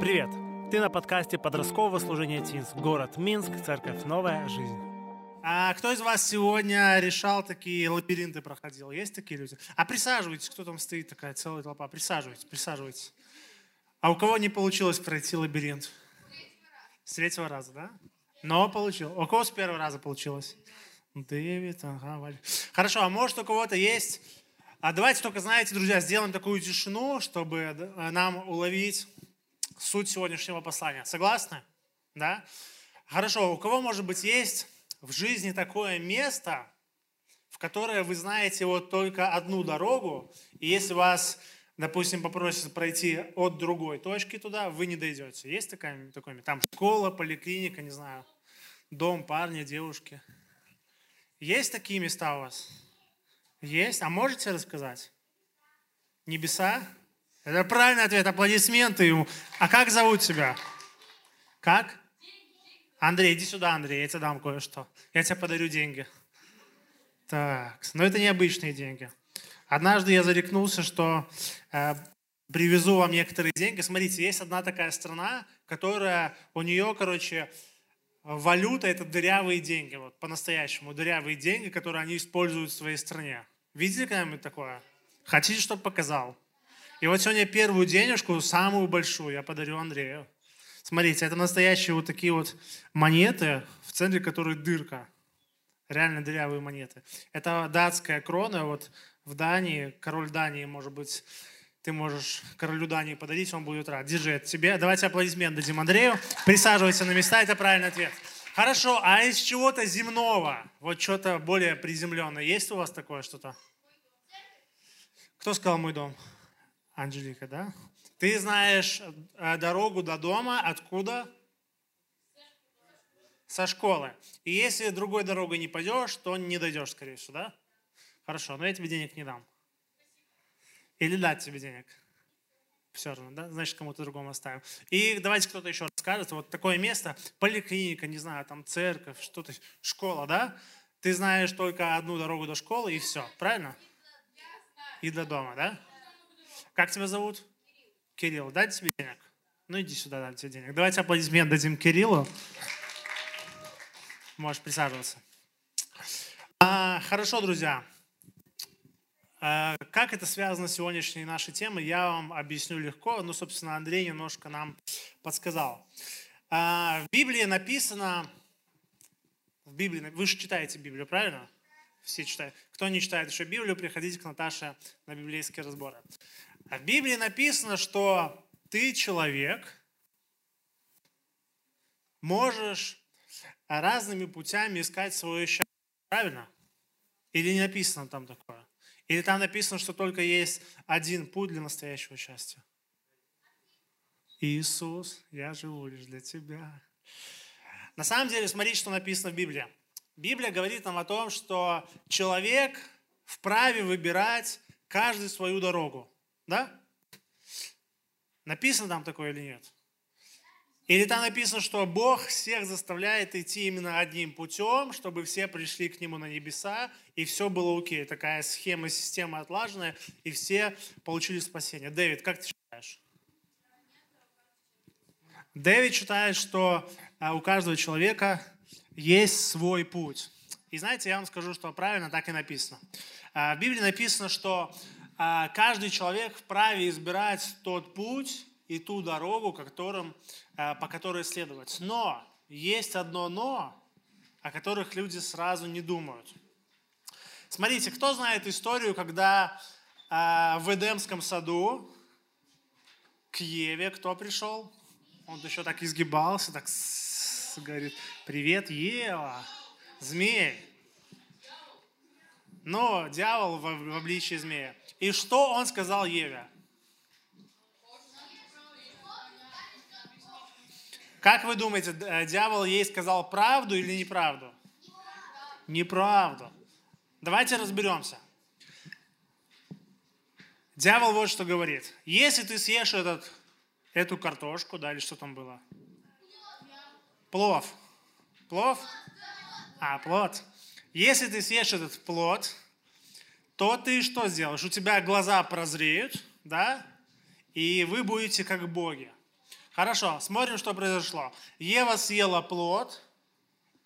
Привет! Ты на подкасте подросткового служения Teens. Город Минск, церковь «Новая жизнь». А кто из вас сегодня решал такие лабиринты, проходил? Есть такие люди? А присаживайтесь, кто там стоит, такая целая толпа. Присаживайтесь, присаживайтесь. А у кого не получилось пройти лабиринт? С третьего раза, да? Но получил. У кого с первого раза получилось? Дэвид, ага, Валя. Хорошо, а может у кого-то есть... А давайте только, знаете, друзья, сделаем такую тишину, чтобы нам уловить суть сегодняшнего послания. Согласны? Да? Хорошо, у кого, может быть, есть в жизни такое место, в которое вы знаете вот только одну дорогу, и если вас, допустим, попросят пройти от другой точки туда, вы не дойдете. Есть такое место? Там школа, поликлиника, не знаю, дом парня, девушки. Есть такие места у вас? Есть? А можете рассказать? Небеса? Это правильный ответ. Аплодисменты ему. А как зовут тебя? Как? Андрей, иди сюда, Андрей. Я тебе дам кое-что. Я тебе подарю деньги. Так, но это необычные деньги. Однажды я зарекнулся, что привезу вам некоторые деньги. Смотрите, есть одна такая страна, которая у нее, короче... Валюта – это дырявые деньги, вот по-настоящему дырявые деньги, которые они используют в своей стране. Видели когда-нибудь такое? Хотите, чтобы показал? И вот сегодня первую денежку, самую большую, я подарю Андрею. Смотрите, это настоящие вот такие вот монеты, в центре которой дырка. Реально дырявые монеты. Это датская крона, вот в Дании, король Дании, может быть, ты можешь королю Дании подарить, он будет рад. Держи, это тебе. Давайте аплодисмент дадим Андрею. Присаживайся на места, это правильный ответ. Хорошо, а из чего-то земного, вот что-то более приземленное, есть у вас такое что-то? Кто сказал «мой дом»? Анжелика, да? Ты знаешь дорогу до дома откуда? Со школы. И если другой дорогой не пойдешь, то не дойдешь, скорее всего, да? Хорошо, но я тебе денег не дам. Или дать тебе денег. Все равно, да? Значит, кому-то другому оставим. И давайте кто-то еще расскажет. Вот такое место, поликлиника, не знаю, там церковь, что-то, школа, да? Ты знаешь только одну дорогу до школы и все, правильно? И до дома, да? Как тебя зовут? Кирилл. Дать тебе денег? Ну иди сюда, дать тебе денег. Давайте аплодисмент дадим Кириллу. Можешь присаживаться. Хорошо, друзья. Как это связано с сегодняшней нашей темой, я вам объясню легко. Ну, собственно, Андрей немножко нам подсказал. В Библии написано... Вы же читаете Библию, правильно? Все читают. Кто не читает еще Библию, приходите к Наташе на библейские разборы. В Библии написано, что ты, человек, можешь разными путями искать свое счастье. Правильно? Или не написано там такое? Или там написано, что только есть один путь для настоящего счастья? Иисус, я живу лишь для тебя. На самом деле, смотрите, что написано в Библии. Библия говорит нам о том, что человек вправе выбирать каждый свою дорогу. Да? Написано там такое или нет? Или там написано, что Бог всех заставляет идти именно одним путем, чтобы все пришли к Нему на небеса, и все было окей. Такая схема, система отлаженная, и все получили спасение. Дэвид, как ты считаешь? Дэвид считает, что у каждого человека есть свой путь. И знаете, я вам скажу, что правильно так и написано. В Библии написано, что каждый человек вправе избирать тот путь, и ту дорогу, по которой следовать. Но есть одно «но», о которых люди сразу не думают. Смотрите, кто знает историю, когда в Эдемском саду к Еве кто пришел? Он еще так изгибался, так говорит: «Привет, Ева, змей». Но дьявол в обличии змея. И что он сказал Еве? Как вы думаете, дьявол ей сказал правду или неправду? Неправду. Давайте разберемся. Дьявол вот что говорит. Если ты съешь эту картошку, да, или что там было? Плов. Плов? Плод. Если ты съешь этот плод, то ты что сделаешь? У тебя глаза прозреют, да, и вы будете как боги. Хорошо, смотрим, что произошло. Ева съела плод,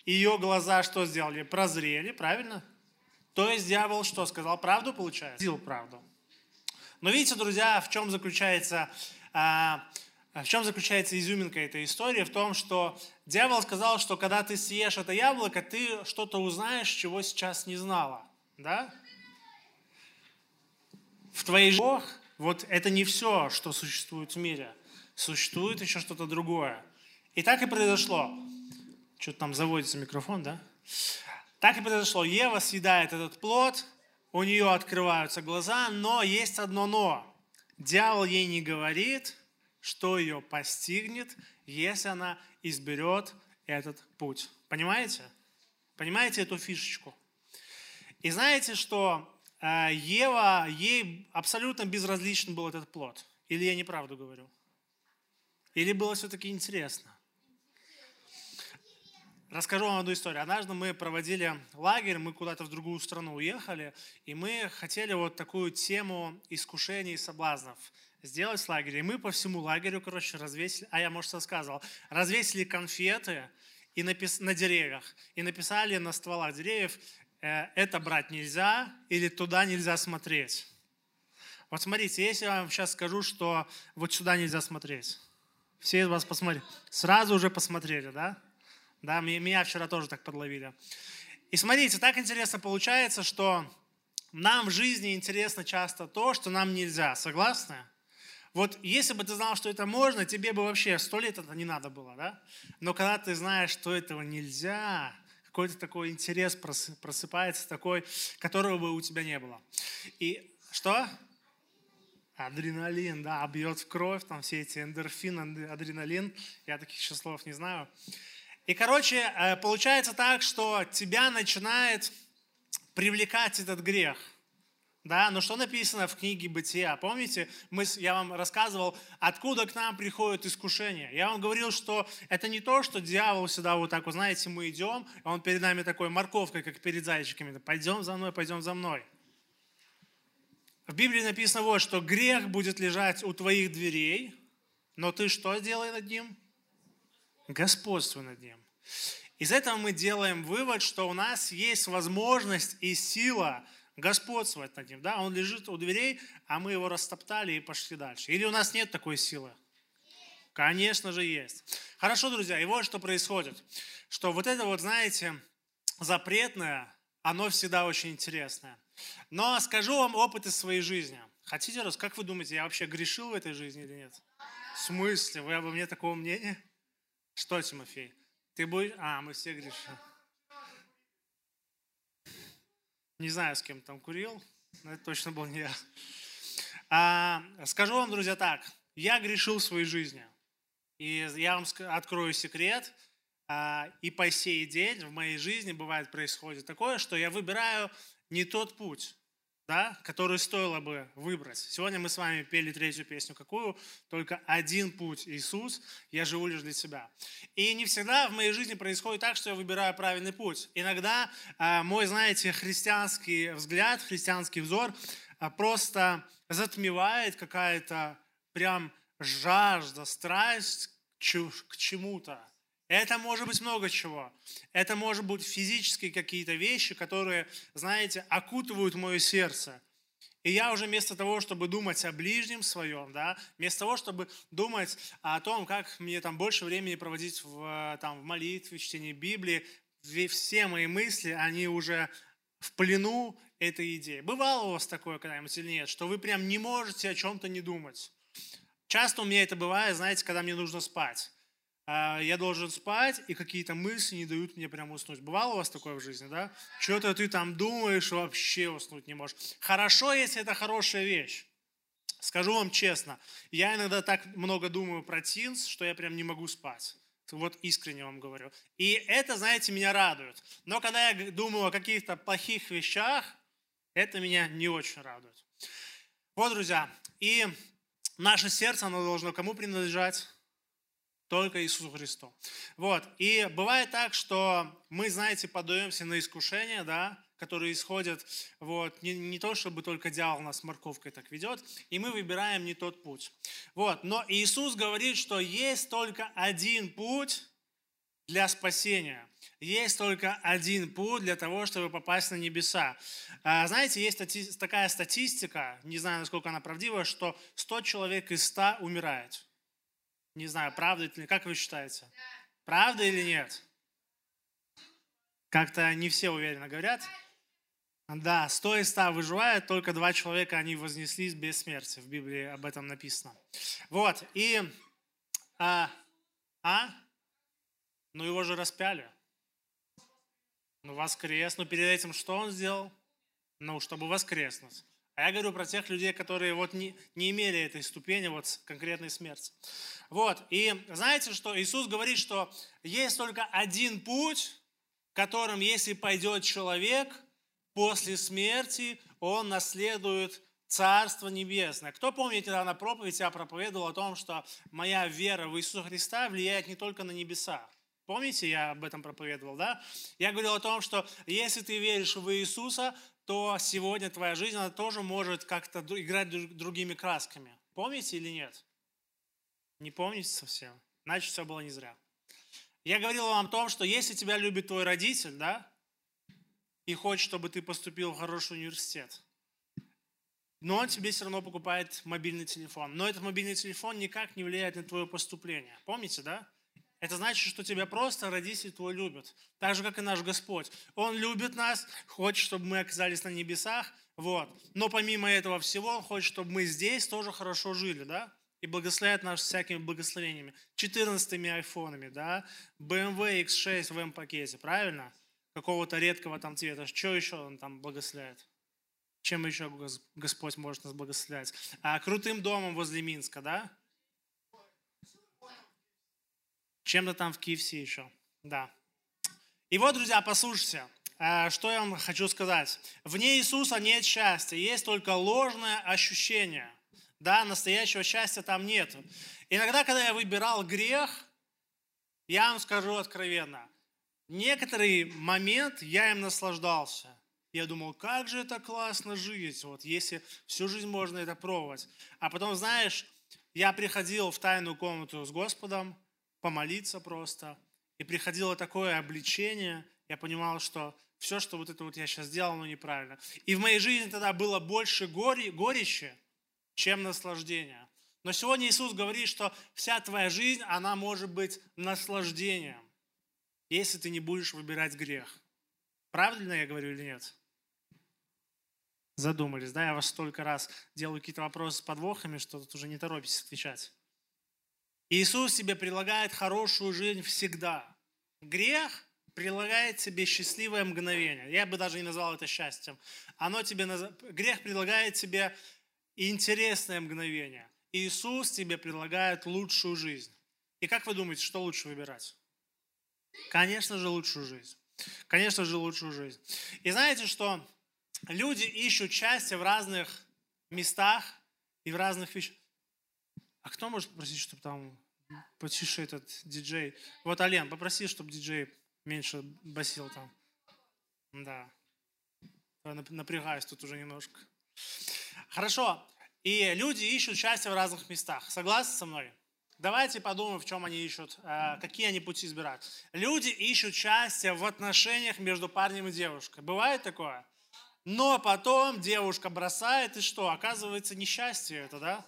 ее глаза что сделали? Прозрели, правильно? То есть дьявол что сказал? Правду, получается? Сказал правду. Но видите, друзья, в чем заключается изюминка этой истории? В том, что дьявол сказал, что когда ты съешь это яблоко, ты что-то узнаешь, чего сейчас не знала. Да? В твоей жизни Бог, вот это не все, что существует в мире. Существует еще что-то другое. И так и произошло. Что-то там заводится микрофон, да? Так и произошло. Ева съедает этот плод, у нее открываются глаза, но есть одно но. Дьявол ей не говорит, что ее постигнет, если она изберет этот путь. Понимаете? Понимаете эту фишечку? И знаете, что Ева, ей абсолютно безразличен был этот плод. Или я неправду говорю? Или было все-таки интересно? Расскажу вам одну историю. Однажды мы проводили лагерь, мы куда-то в другую страну уехали, и мы хотели вот такую тему искушений и соблазнов сделать с лагеря. И мы по всему лагерю, короче, развесили, а я, может, рассказывал, развесили конфеты и на деревьях. И написали на стволах деревьев: это брать нельзя или туда нельзя смотреть. Вот смотрите, если я вам сейчас скажу, что вот сюда нельзя смотреть. Все из вас посмотрели. Сразу уже посмотрели, да? Да, меня вчера тоже так подловили. И смотрите, так интересно получается, что нам в жизни интересно часто то, что нам нельзя. Согласны? Вот если бы ты знал, что это можно, тебе бы вообще 100 лет это не надо было, да? Но когда ты знаешь, что этого нельзя, какой-то такой интерес просыпается, такой, которого бы у тебя не было. И что? Адреналин, да, бьет в кровь, там все эти эндорфин, адреналин. Я таких еще слов не знаю. И, короче, получается так, что тебя начинает привлекать этот грех. Да, но что написано в книге «Бытия»? Помните, я вам рассказывал, откуда к нам приходят искушения. Я вам говорил, что это не то, что дьявол всегда вот так, вот, знаете, мы идем, а он перед нами такой морковкой, как перед зайчиками. Пойдем за мной, пойдем за мной. В Библии написано вот, что грех будет лежать у твоих дверей, но ты что делай над ним? Господствуй над ним. Из этого мы делаем вывод, что у нас есть возможность и сила господствовать над ним, да, он лежит у дверей, а мы его растоптали и пошли дальше. Или у нас нет такой силы? Конечно же есть. Хорошо, друзья, и вот что происходит, что вот это вот, знаете, запретное, оно всегда очень интересное. Но скажу вам опыт из своей жизни. Хотите, раз, как вы думаете, я вообще грешил в этой жизни или нет? В смысле? Вы обо мне такого мнения? Что, Тимофей? Ты будешь... мы все грешим. Не знаю, с кем там курил, но это точно был не я. Скажу вам, друзья, так. Я грешил в своей жизни. И я вам открою секрет. И по сей день в моей жизни бывает происходит такое, что я выбираю не тот путь, да, который стоило бы выбрать. Сегодня мы с вами пели 3-ю песню. Какую? Только один путь, Иисус, я живу лишь для тебя. И не всегда в моей жизни происходит так, что я выбираю правильный путь. Иногда мой, знаете, христианский взгляд, христианский взор просто затмевает какая-то прям жажда, страсть к чему-то. Это может быть много чего. Это может быть физические какие-то вещи, которые, знаете, окутывают мое сердце. И я уже вместо того, чтобы думать о ближнем своем, да, вместо того, чтобы думать о том, как мне там больше времени проводить в молитве, в чтении Библии, все мои мысли, они уже в плену этой идеи. Бывало у вас такое когда-нибудь или нет, что вы прям не можете о чем-то не думать? Часто у меня это бывает, знаете, когда мне нужно спать. Я должен спать, и какие-то мысли не дают мне прямо уснуть. Бывало у вас такое в жизни, да? Что-то ты там думаешь, вообще уснуть не можешь. Хорошо, если это хорошая вещь. Скажу вам честно, я иногда так много думаю про Teens, что я прям не могу спать. Вот искренне вам говорю. И это, знаете, меня радует. Но когда я думаю о каких-то плохих вещах, это меня не очень радует. Вот, друзья, и наше сердце, оно должно кому принадлежать? Только Иисусу Христу. Вот. И бывает так, что мы, знаете, поддаемся на искушение, да, которые исходят, вот, не то, чтобы только дьявол нас морковкой так ведет, и мы выбираем не тот путь. Вот, но Иисус говорит, что есть только один путь для спасения. Есть только один путь для того, чтобы попасть на небеса. Знаете, есть такая статистика, не знаю, насколько она правдива, что 100 человек из 100 умирает. Не знаю, правда это или нет. Как вы считаете? Правда или нет? Как-то не все уверенно говорят. Да, 100 из 100 выживает, только 2 человека, они вознеслись без смерти. В Библии об этом написано. Вот, и... Ну его же распяли. Ну воскрес. Но перед этим что он сделал? Ну, чтобы воскреснуть. А я говорю про тех людей, которые вот не имели этой ступени, вот конкретной смерти. Вот, и знаете, что Иисус говорит, что есть только один путь, которым, если пойдет человек, после смерти он наследует Царство Небесное. Кто помнит, когда на проповедь я проповедовал о том, что моя вера в Иисуса Христа влияет не только на небеса. Помните, я об этом проповедовал, да? Я говорил о том, что если ты веришь в Иисуса, то сегодня твоя жизнь, она тоже может как-то играть другими красками. Помните или нет? Не помните совсем? Значит, все было не зря. Я говорил вам о том, что если тебя любит твой родитель, да, и хочет, чтобы ты поступил в хороший университет, но он тебе все равно покупает мобильный телефон. Но этот мобильный телефон никак не влияет на твое поступление. Помните, да? Это значит, что тебя просто родители твои любят. Так же, как и наш Господь. Он любит нас, хочет, чтобы мы оказались на небесах. Вот. Но помимо этого всего, Он хочет, чтобы мы здесь тоже хорошо жили, да? И благословляет нас всякими благословениями. 14-ми айфонами, да? BMW X6 в М-пакете, правильно? Какого-то редкого там цвета. Что еще он там благословляет? Чем еще Господь может нас благословлять? Крутым домом возле Минска, да? Чем-то там в KFC еще, да. И вот, друзья, послушайте, что я вам хочу сказать. Вне Иисуса нет счастья, есть только ложное ощущение. Да, настоящего счастья там нет. Иногда, когда я выбирал грех, я вам скажу откровенно, некоторый момент я им наслаждался. Я думал, как же это классно жить, вот если всю жизнь можно это пробовать. А потом, знаешь, я приходил в тайную комнату с Господом, помолиться просто, и приходило такое обличение, я понимал, что все, что вот это вот я сейчас делал, оно неправильно. И в моей жизни тогда было больше горечи, чем наслаждения. Но сегодня Иисус говорит, что вся твоя жизнь, она может быть наслаждением, если ты не будешь выбирать грех. Правильно я говорю или нет? Задумались, да? Я вас столько раз делаю какие-то вопросы с подвохами, что тут уже не торопитесь отвечать. Иисус тебе предлагает хорошую жизнь всегда. Грех предлагает тебе счастливое мгновение. Я бы даже не назвал это счастьем. Грех предлагает тебе интересное мгновение. Иисус тебе предлагает лучшую жизнь. И как вы думаете, что лучше выбирать? Конечно же, лучшую жизнь. Конечно же, лучшую жизнь. И знаете, что люди ищут счастье в разных местах и в разных вещах. А кто может попросить, чтобы там потише этот диджей? Вот, Ален, попроси, чтобы диджей меньше басил там. Да. Напрягаюсь тут уже немножко. Хорошо. И люди ищут счастье в разных местах. Согласны со мной? Давайте подумаем, в чем они ищут, какие они пути избирают. Люди ищут счастье в отношениях между парнем и девушкой. Бывает такое? Но потом девушка бросает, и что? Оказывается, несчастье это, да?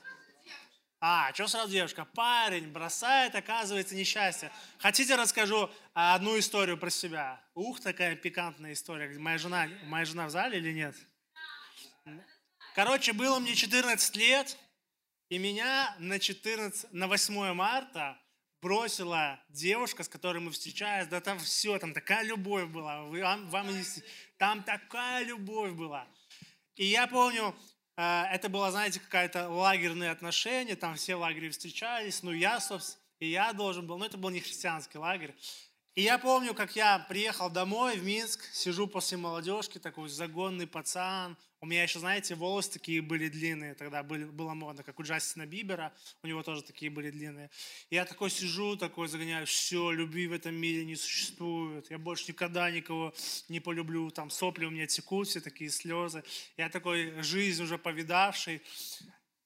Что сразу девушка? Парень бросает, оказывается, несчастье. Хотите, расскажу одну историю про себя? Ух, такая пикантная история. Моя жена в зале или нет? Короче, было мне 14 лет, и меня на 8 марта бросила девушка, с которой мы встречались. Да там все, там такая любовь была. Там такая любовь была. И я помню... Это было, знаете, какая-то лагерные отношения, там все в лагере встречались, ну я, собственно, и я должен был, но это был не христианский лагерь. И я помню, как я приехал домой в Минск, сижу после молодежки, такой загонный пацан. У меня еще, знаете, волосы такие были длинные, тогда было модно, как у Джастина Бибера, у него тоже такие были длинные. И я такой сижу, такой загоняю, все, любви в этом мире не существует, я больше никогда никого не полюблю, там сопли у меня текут, все такие слезы. Я такой, жизнь уже повидавший.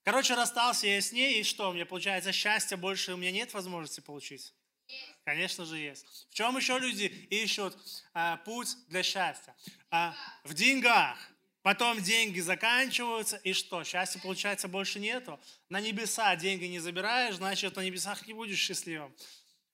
Короче, расстался я с ней, и что, у меня получается счастья больше у меня нет возможности получить? Конечно же есть. В чем еще люди ищут путь для счастья? В деньгах. Потом деньги заканчиваются, и что? Счастья, получается, больше нету. На небеса деньги не забираешь, значит, на небесах не будешь счастливым.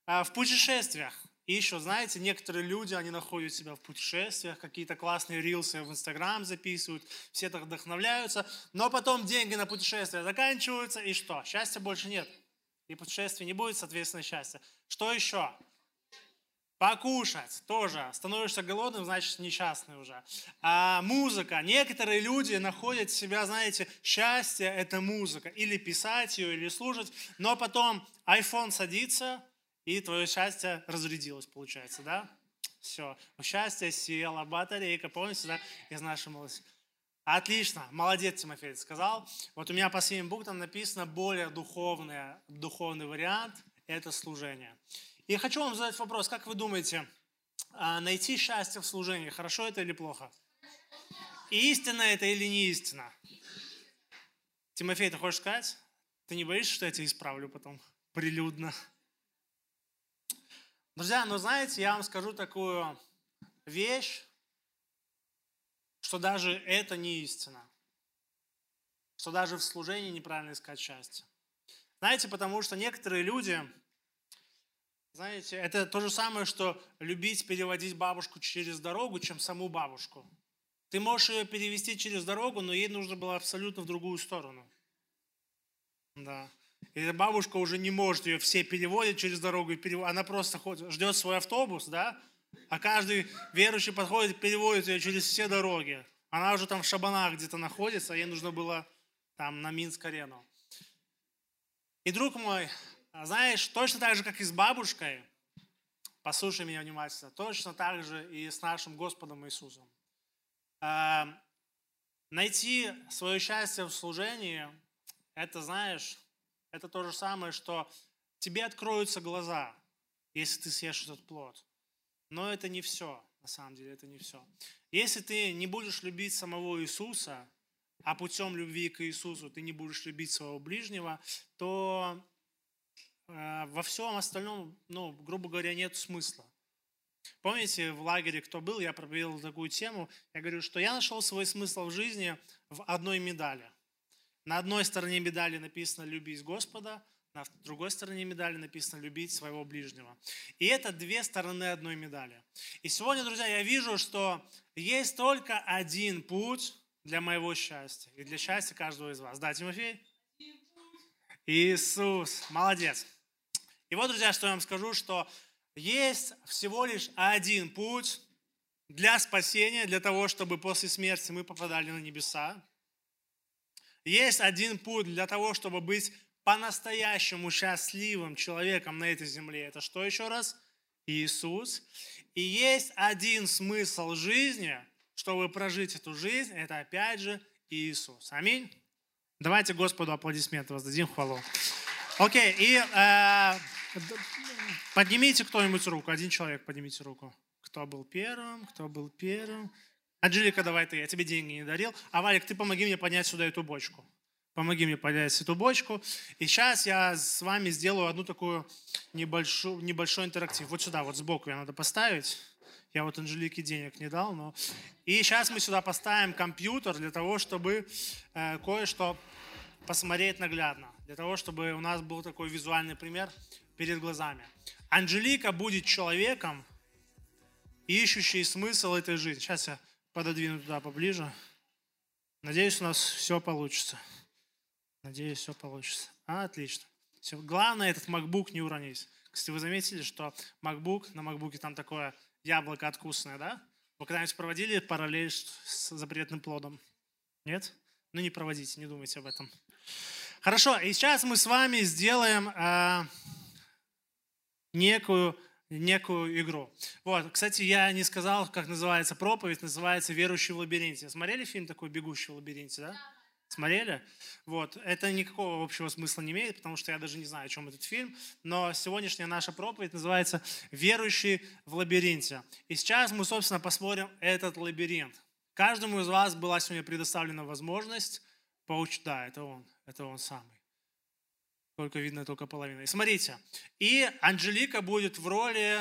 В путешествиях. И еще, знаете, некоторые люди, они находят себя в путешествиях, какие-то классные рилсы в Инстаграм записывают, все так вдохновляются, но потом деньги на путешествия заканчиваются, и что? Счастья больше нет. И путешествий не будет, соответственно, счастья. Что еще? Покушать тоже. Становишься голодным, значит, несчастный уже. А музыка. Некоторые люди находят себя, знаете, счастье – это музыка. Или писать ее, или слушать. Но потом iPhone садится, и твое счастье разрядилось, получается, да? Все. Счастье села, батарейка, помните, да? Из нашей молодости. Отлично, молодец, Тимофей сказал. Вот у меня по своим буквам написано более духовный вариант – это служение. И хочу вам задать вопрос, как вы думаете, найти счастье в служении, хорошо это или плохо? Истина это или не истина? Тимофей, ты хочешь сказать? Ты не боишься, что я тебя исправлю потом прилюдно? Друзья, ну знаете, я вам скажу такую вещь, что даже это не истина, что даже в служении неправильно искать счастье. Знаете, потому что некоторые люди, знаете, это то же самое, что любить переводить бабушку через дорогу, чем саму бабушку. Ты можешь ее перевести через дорогу, но ей нужно было абсолютно в другую сторону. Да. И бабушка уже не может, ее все переводят через дорогу, она просто ходит, ждет свой автобус, да? А каждый верующий подходит, переводит ее через все дороги. Она уже там в Шабанах где-то находится, ей нужно было там на Минск-Арену. И, друг мой, знаешь, точно так же, как и с бабушкой, послушай меня внимательно, точно так же и с нашим Господом Иисусом. Найти свое счастье в служении, это, знаешь, это то же самое, что тебе откроются глаза, если ты съешь этот плод. Но это не все, на самом деле, это не все. Если ты не будешь любить самого Иисуса, а путем любви к Иисусу ты не будешь любить своего ближнего, то во всем остальном, ну, грубо говоря, нет смысла. Помните, в лагере кто был, я проповедовал такую тему, я говорю, что я нашел свой смысл в жизни в одной медали. На одной стороне медали написано «любить Господа», на другой стороне медали написано «любить своего ближнего». И это две стороны одной медали. И сегодня, друзья, я вижу, что есть только один путь для моего счастья и для счастья каждого из вас. Да, Тимофей? Иисус. Молодец. И вот, друзья, что я вам скажу, что есть всего лишь один путь для спасения, для того, чтобы после смерти мы попадали на небеса. Есть один путь для того, чтобы быть по-настоящему счастливым человеком на этой земле. Это что еще раз? Иисус. И есть один смысл жизни, чтобы прожить эту жизнь, это опять же Иисус. Аминь. Давайте Господу аплодисменты воздадим, хвалу. Окей, и поднимите кто-нибудь руку, один человек поднимите руку. Кто был первым, кто был первым. Анжелика, давай ты, я тебе деньги не дарил. А Валик, ты помоги мне поднять сюда эту бочку. Помоги мне поднять эту бочку. И сейчас я с вами сделаю одну такую небольшой интерактив. Вот сюда, вот сбоку ее надо поставить. Я вот Анжелике денег не дал, но... И сейчас мы сюда поставим компьютер для того, чтобы кое-что посмотреть наглядно. Для того, чтобы у нас был такой визуальный пример перед глазами. Анжелика будет человеком, ищущий смысл этой жизни. Сейчас я пододвину туда поближе. Надеюсь, у нас все получится. Надеюсь, все получится. Отлично. Все. Главное, этот MacBook не уронить. Кстати, вы заметили, что MacBook, на MacBook там такое яблоко откусное, да? Вы когда-нибудь проводили параллель с запретным плодом? Нет? Ну не проводите, не думайте об этом. Хорошо, и сейчас мы с вами сделаем некую некую игру. Вот, кстати, я не сказал, как называется проповедь, называется «Верующий в лабиринте». Смотрели фильм такой «Бегущий в лабиринте», да? Смотрели? Вот. Это никакого общего смысла не имеет, потому что я даже не знаю, о чем этот фильм. Но сегодняшняя наша проповедь называется «Верующий в лабиринте». И сейчас мы, собственно, посмотрим этот лабиринт. Каждому из вас была сегодня предоставлена возможность поучить. Да, это он самый. Только видно, только половина. И смотрите, и Анжелика будет в роли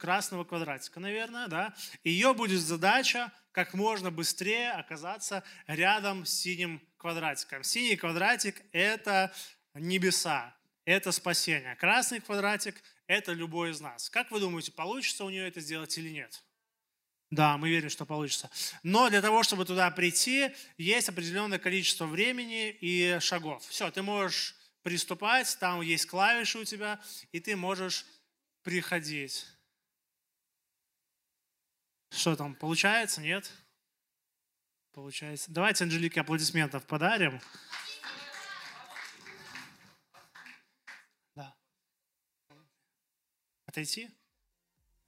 красного квадратика, наверное, да? Ее будет задача как можно быстрее оказаться рядом с синим квадратиком. Синий квадратик – это небеса, это спасение. Красный квадратик – это любой из нас. Как вы думаете, получится у нее это сделать или нет? Да, мы верим, что получится. Но для того, чтобы туда прийти, есть определенное количество времени и шагов. Все, ты можешь приступать, там есть клавиши у тебя, и ты можешь приходить. Что там, получается, нет? Получается. Давайте Анжелике аплодисментов подарим. Да. Отойти?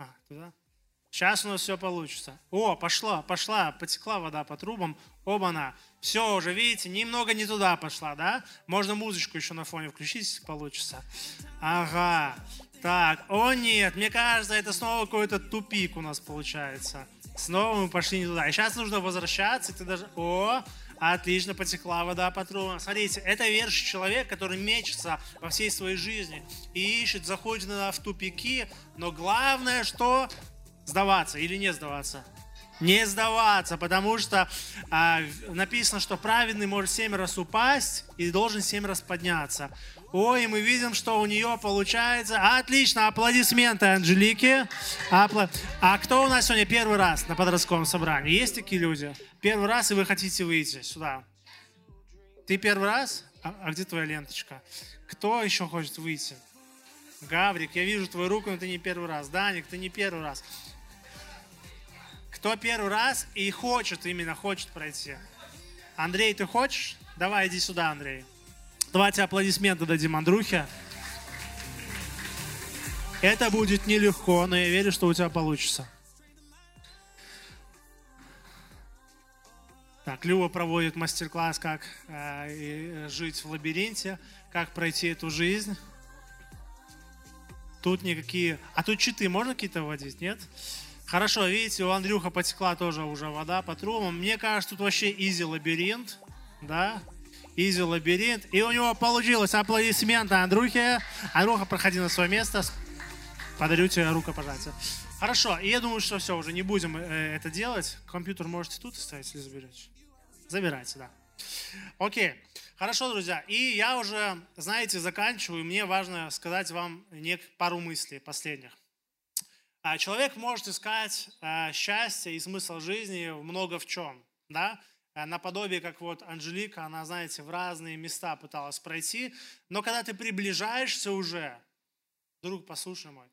А, туда? Сейчас у нас все получится. О, пошла, потекла вода по трубам. Оба-на. Все, уже видите, немного не туда пошла, да? Можно музычку еще на фоне включить, получится. Ага. Так, о нет, мне кажется, это снова какой-то тупик у нас получается. Снова мы пошли не туда. И сейчас нужно возвращаться, и ты даже... О, отлично, потекла вода по трубам. Смотрите, это верующий человек, который мечется во всей своей жизни и ищет, заходит в тупики, но главное, что сдаваться или не сдаваться. Не сдаваться, потому что написано, что праведный может 7 раз упасть и должен 7 раз подняться. Ой, мы видим, что у нее получается. Отлично, аплодисменты Анжелике. А кто у нас сегодня первый раз на подростковом собрании? Есть такие люди? Первый раз, и вы хотите выйти сюда. Ты первый раз? А где твоя ленточка? Кто еще хочет выйти? Гаврик, я вижу твою руку, но ты не первый раз. Даник, ты не первый раз. Кто первый раз и хочет пройти? Андрей, ты хочешь? Давай, иди сюда, Андрей. Давайте аплодисменты дадим Андрюхе. Это будет нелегко, но я верю, что у тебя получится. Так, Люба проводит мастер-класс, как жить в лабиринте, как пройти эту жизнь. Тут никакие... А тут читы можно какие-то вводить, нет? Хорошо, видите, у Андрюха потекла тоже уже вода по трубам. Мне кажется, тут вообще изи лабиринт, да? Изи лабиринт. И у него получилось. Аплодисменты Андрюхе. Андрюха, проходи на свое место. Подарю тебе рукопожатие. Хорошо, и я думаю, что все, уже не будем это делать. Компьютер можете тут оставить или заберете? Забирайте, да. Окей. Хорошо, друзья. И я уже, знаете, заканчиваю. Мне важно сказать вам пару мыслей последних. Человек может искать счастье и смысл жизни много в чем, да? Наподобие, как вот Анжелика, она, знаете, в разные места пыталась пройти, но когда ты приближаешься уже, друг, послушай мой,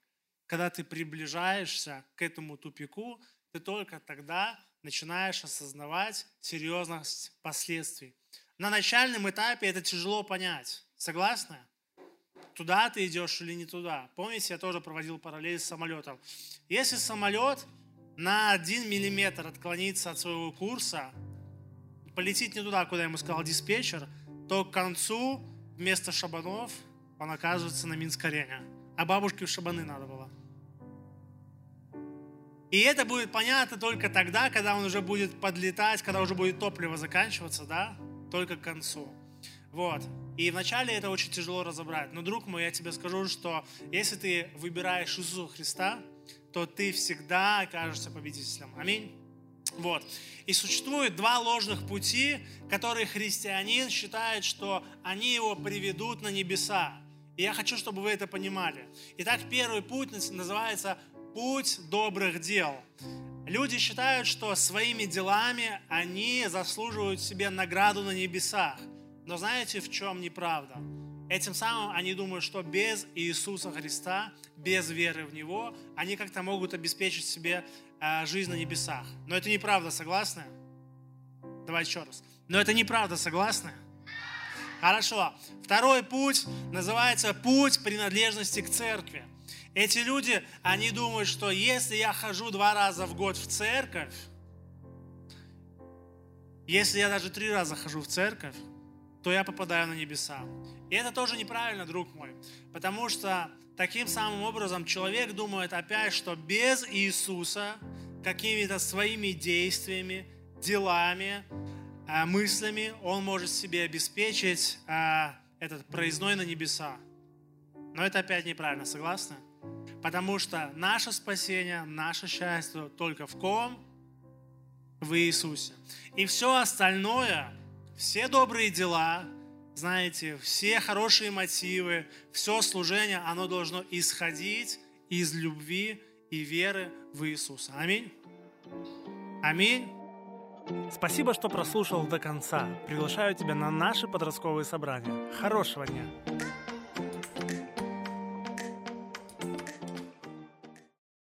когда ты приближаешься к этому тупику, ты только тогда начинаешь осознавать серьезность последствий. На начальном этапе это тяжело понять, согласны? Туда ты идешь или не туда. Помните, я тоже проводил параллель с самолетом. Если самолет на 1 миллиметр отклонится от своего курса, полетит не туда, куда ему сказал диспетчер, то к концу вместо шабанов он окажется на Минск-Арене. А бабушке в шабаны надо было. И это будет понятно только тогда, когда он уже будет подлетать, когда уже будет топливо заканчиваться, да? Только к концу. Вот. И вначале это очень тяжело разобрать. Но, друг мой, я тебе скажу, что если ты выбираешь Иисуса Христа, то ты всегда окажешься победителем. Аминь. Вот. И существует 2 ложных пути, которые христианин считает, что они его приведут на небеса. И я хочу, чтобы вы это понимали. Итак, первый путь называется «Путь добрых дел». Люди считают, что своими делами они заслуживают себе награду на небесах. Но знаете, в чем неправда? Этим самым они думают, что без Иисуса Христа, без веры в Него, они как-то могут обеспечить себе жизнь на небесах. Но это неправда, согласны? Давай еще раз. Но это неправда, согласны? Хорошо. Второй путь называется путь принадлежности к церкви. Эти люди, они думают, что если я хожу 2 раза в год в церковь, если я даже 3 раза хожу в церковь, то я попадаю на небеса. И это тоже неправильно, друг мой, потому что таким самым образом человек думает опять, что без Иисуса какими-то своими действиями, делами, мыслями он может себе обеспечить этот проездной на небеса. Но это опять неправильно, согласны? Потому что наше спасение, наше счастье только в ком? В Иисусе. И все остальное, все добрые дела, знаете, все хорошие мотивы, все служение, оно должно исходить из любви и веры в Иисуса. Аминь. Аминь. Спасибо, что прослушал до конца. Приглашаю тебя на наши подростковые собрания. Хорошего дня.